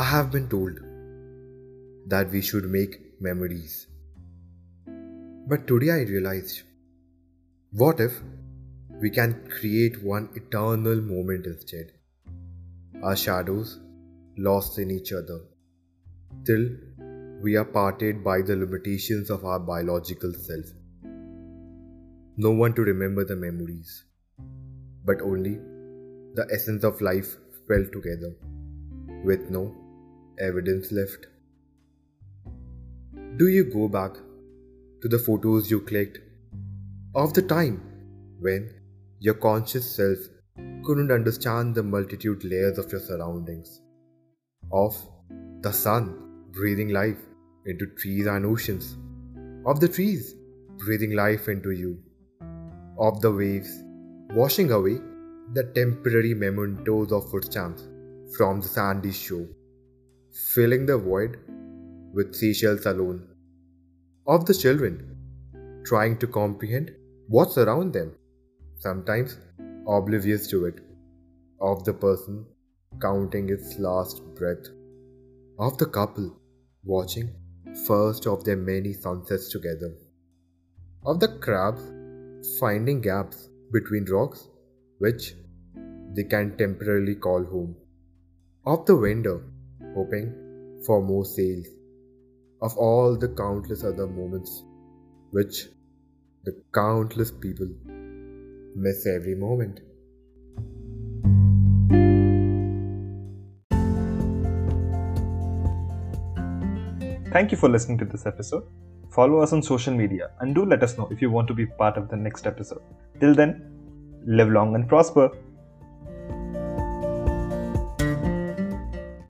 I have been told that we should make memories. But today I realized, what if we can create one eternal moment instead? Our shadows lost in each other, till we are parted by the limitations of our biological self. No one to remember the memories, but only the essence of life fell together, with no evidence left. Do you go back to the photos you clicked of the time when your conscious self couldn't understand the multitude layers of your surroundings, of the sun breathing life into trees and oceans, of the trees breathing life into you, of the waves washing away the temporary mementos of footsteps from the sandy shore, filling the void with seashells alone, of the children trying to comprehend what's around them, sometimes oblivious to it, of the person counting its last breath, of the couple watching first of their many sunsets together, of the crabs finding gaps between rocks which they can temporarily call home, of the vendor hoping for more sales, of all the countless other moments which the countless people miss every moment. Thank you for listening to this episode. Follow us on social media and do let us know if you want to be part of the next episode. Till then, live long and prosper.